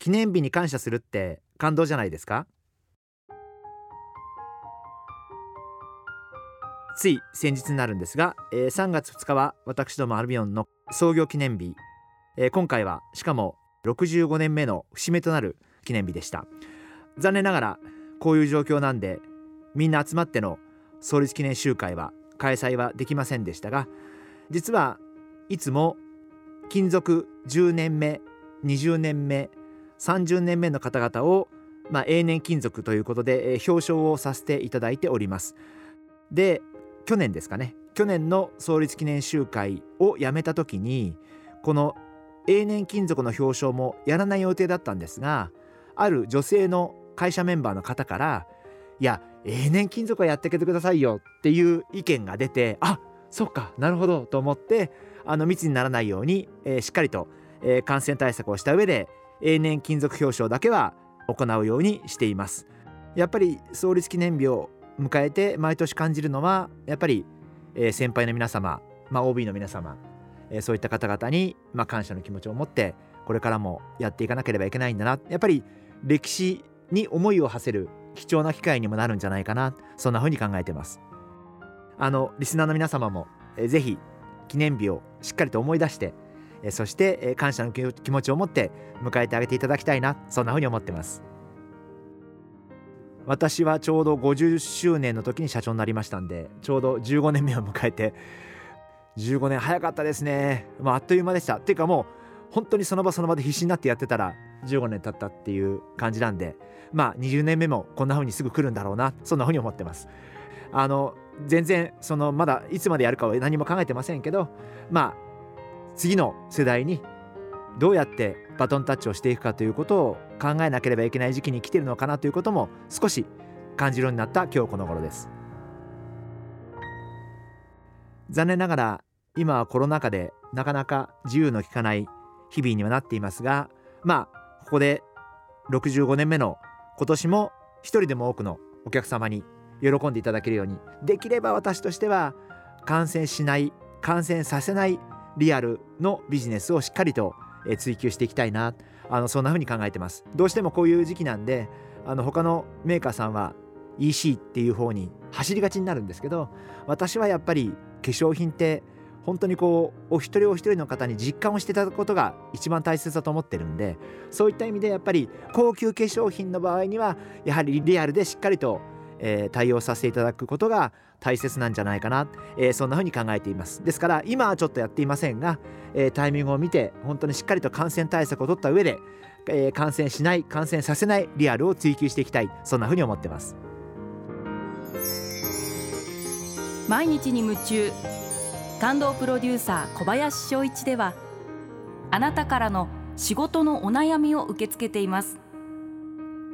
記念日に感謝するって感動じゃないですか。つい先日になるんですが、3月2日は私どもアルビオンの創業記念日、今回はしかも65年目の節目となる記念日でした。残念ながらこういう状況なんでみんな集まっての創立記念集会は開催はできませんでしたが、実はいつも勤続10年目20年目30年目の方々を、永年勤続ということで、表彰をさせていただいております。で、去年ですかね、去年の創立記念集会をやめた時にこの永年勤続の表彰もやらない予定だったんですが、ある女性の会社メンバーの方からいや永年勤続はやってあげてくださいよっていう意見が出て、あ、そうか、なるほどと思って、密にならないように、しっかりと、感染対策をした上で永年勤続表彰だけは行うようにしています。やっぱり創立記念日を迎えて毎年感じるのはやっぱり、先輩の皆様、OB の皆様、そういった方々に、感謝の気持ちを持ってこれからもやっていかなければいけないんだな、やっぱり歴史に思いを馳せる貴重な機会にもなるんじゃないかな、そんな風に考えてます。リスナーの皆様も、ぜひ記念日をしっかりと思い出して、そして、感謝の気持ちを持って迎えてあげていただきたいな、そんな風に思ってます。私はちょうど50周年の時に社長になりましたんで、ちょうど15年目を迎えて、15年早かったですね。あっという間でした。っていうかもう本当にその場その場で必死になってやってたら15年経ったっていう感じなんで、20年目もこんな風にすぐ来るんだろうな、そんな風に思ってます。全然まだいつまでやるかは何も考えてませんけど、次の世代にどうやってバトンタッチをしていくかということを考えなければいけない時期に来ているのかなということも少し感じるようになった今日この頃です。残念ながら今はコロナ禍でなかなか自由の利かない日々にはなっていますが、ここで65年目の今年も一人でも多くのお客様に喜んでいただけるように、できれば私としては感染しない、感染させないリアルのビジネスをしっかりと追求していきたいな、そんな風に考えてます。どうしてもこういう時期なんで他のメーカーさんは EC っていう方に走りがちになるんですけど、私はやっぱり化粧品って本当にお一人お一人の方に実感をしていただくことが一番大切だと思ってるんで、そういった意味でやっぱり高級化粧品の場合にはやはりリアルでしっかりと対応させていただくことが大切なんじゃないかな、そんな風に考えています。ですから今はちょっとやっていませんが、タイミングを見て本当にしっかりと感染対策を取った上で、感染しない、感染させないリアルを追求していきたい、そんな風に思ってます。毎日に夢中感動プロデューサー小林翔一ではあなたからの仕事のお悩みを受け付けています。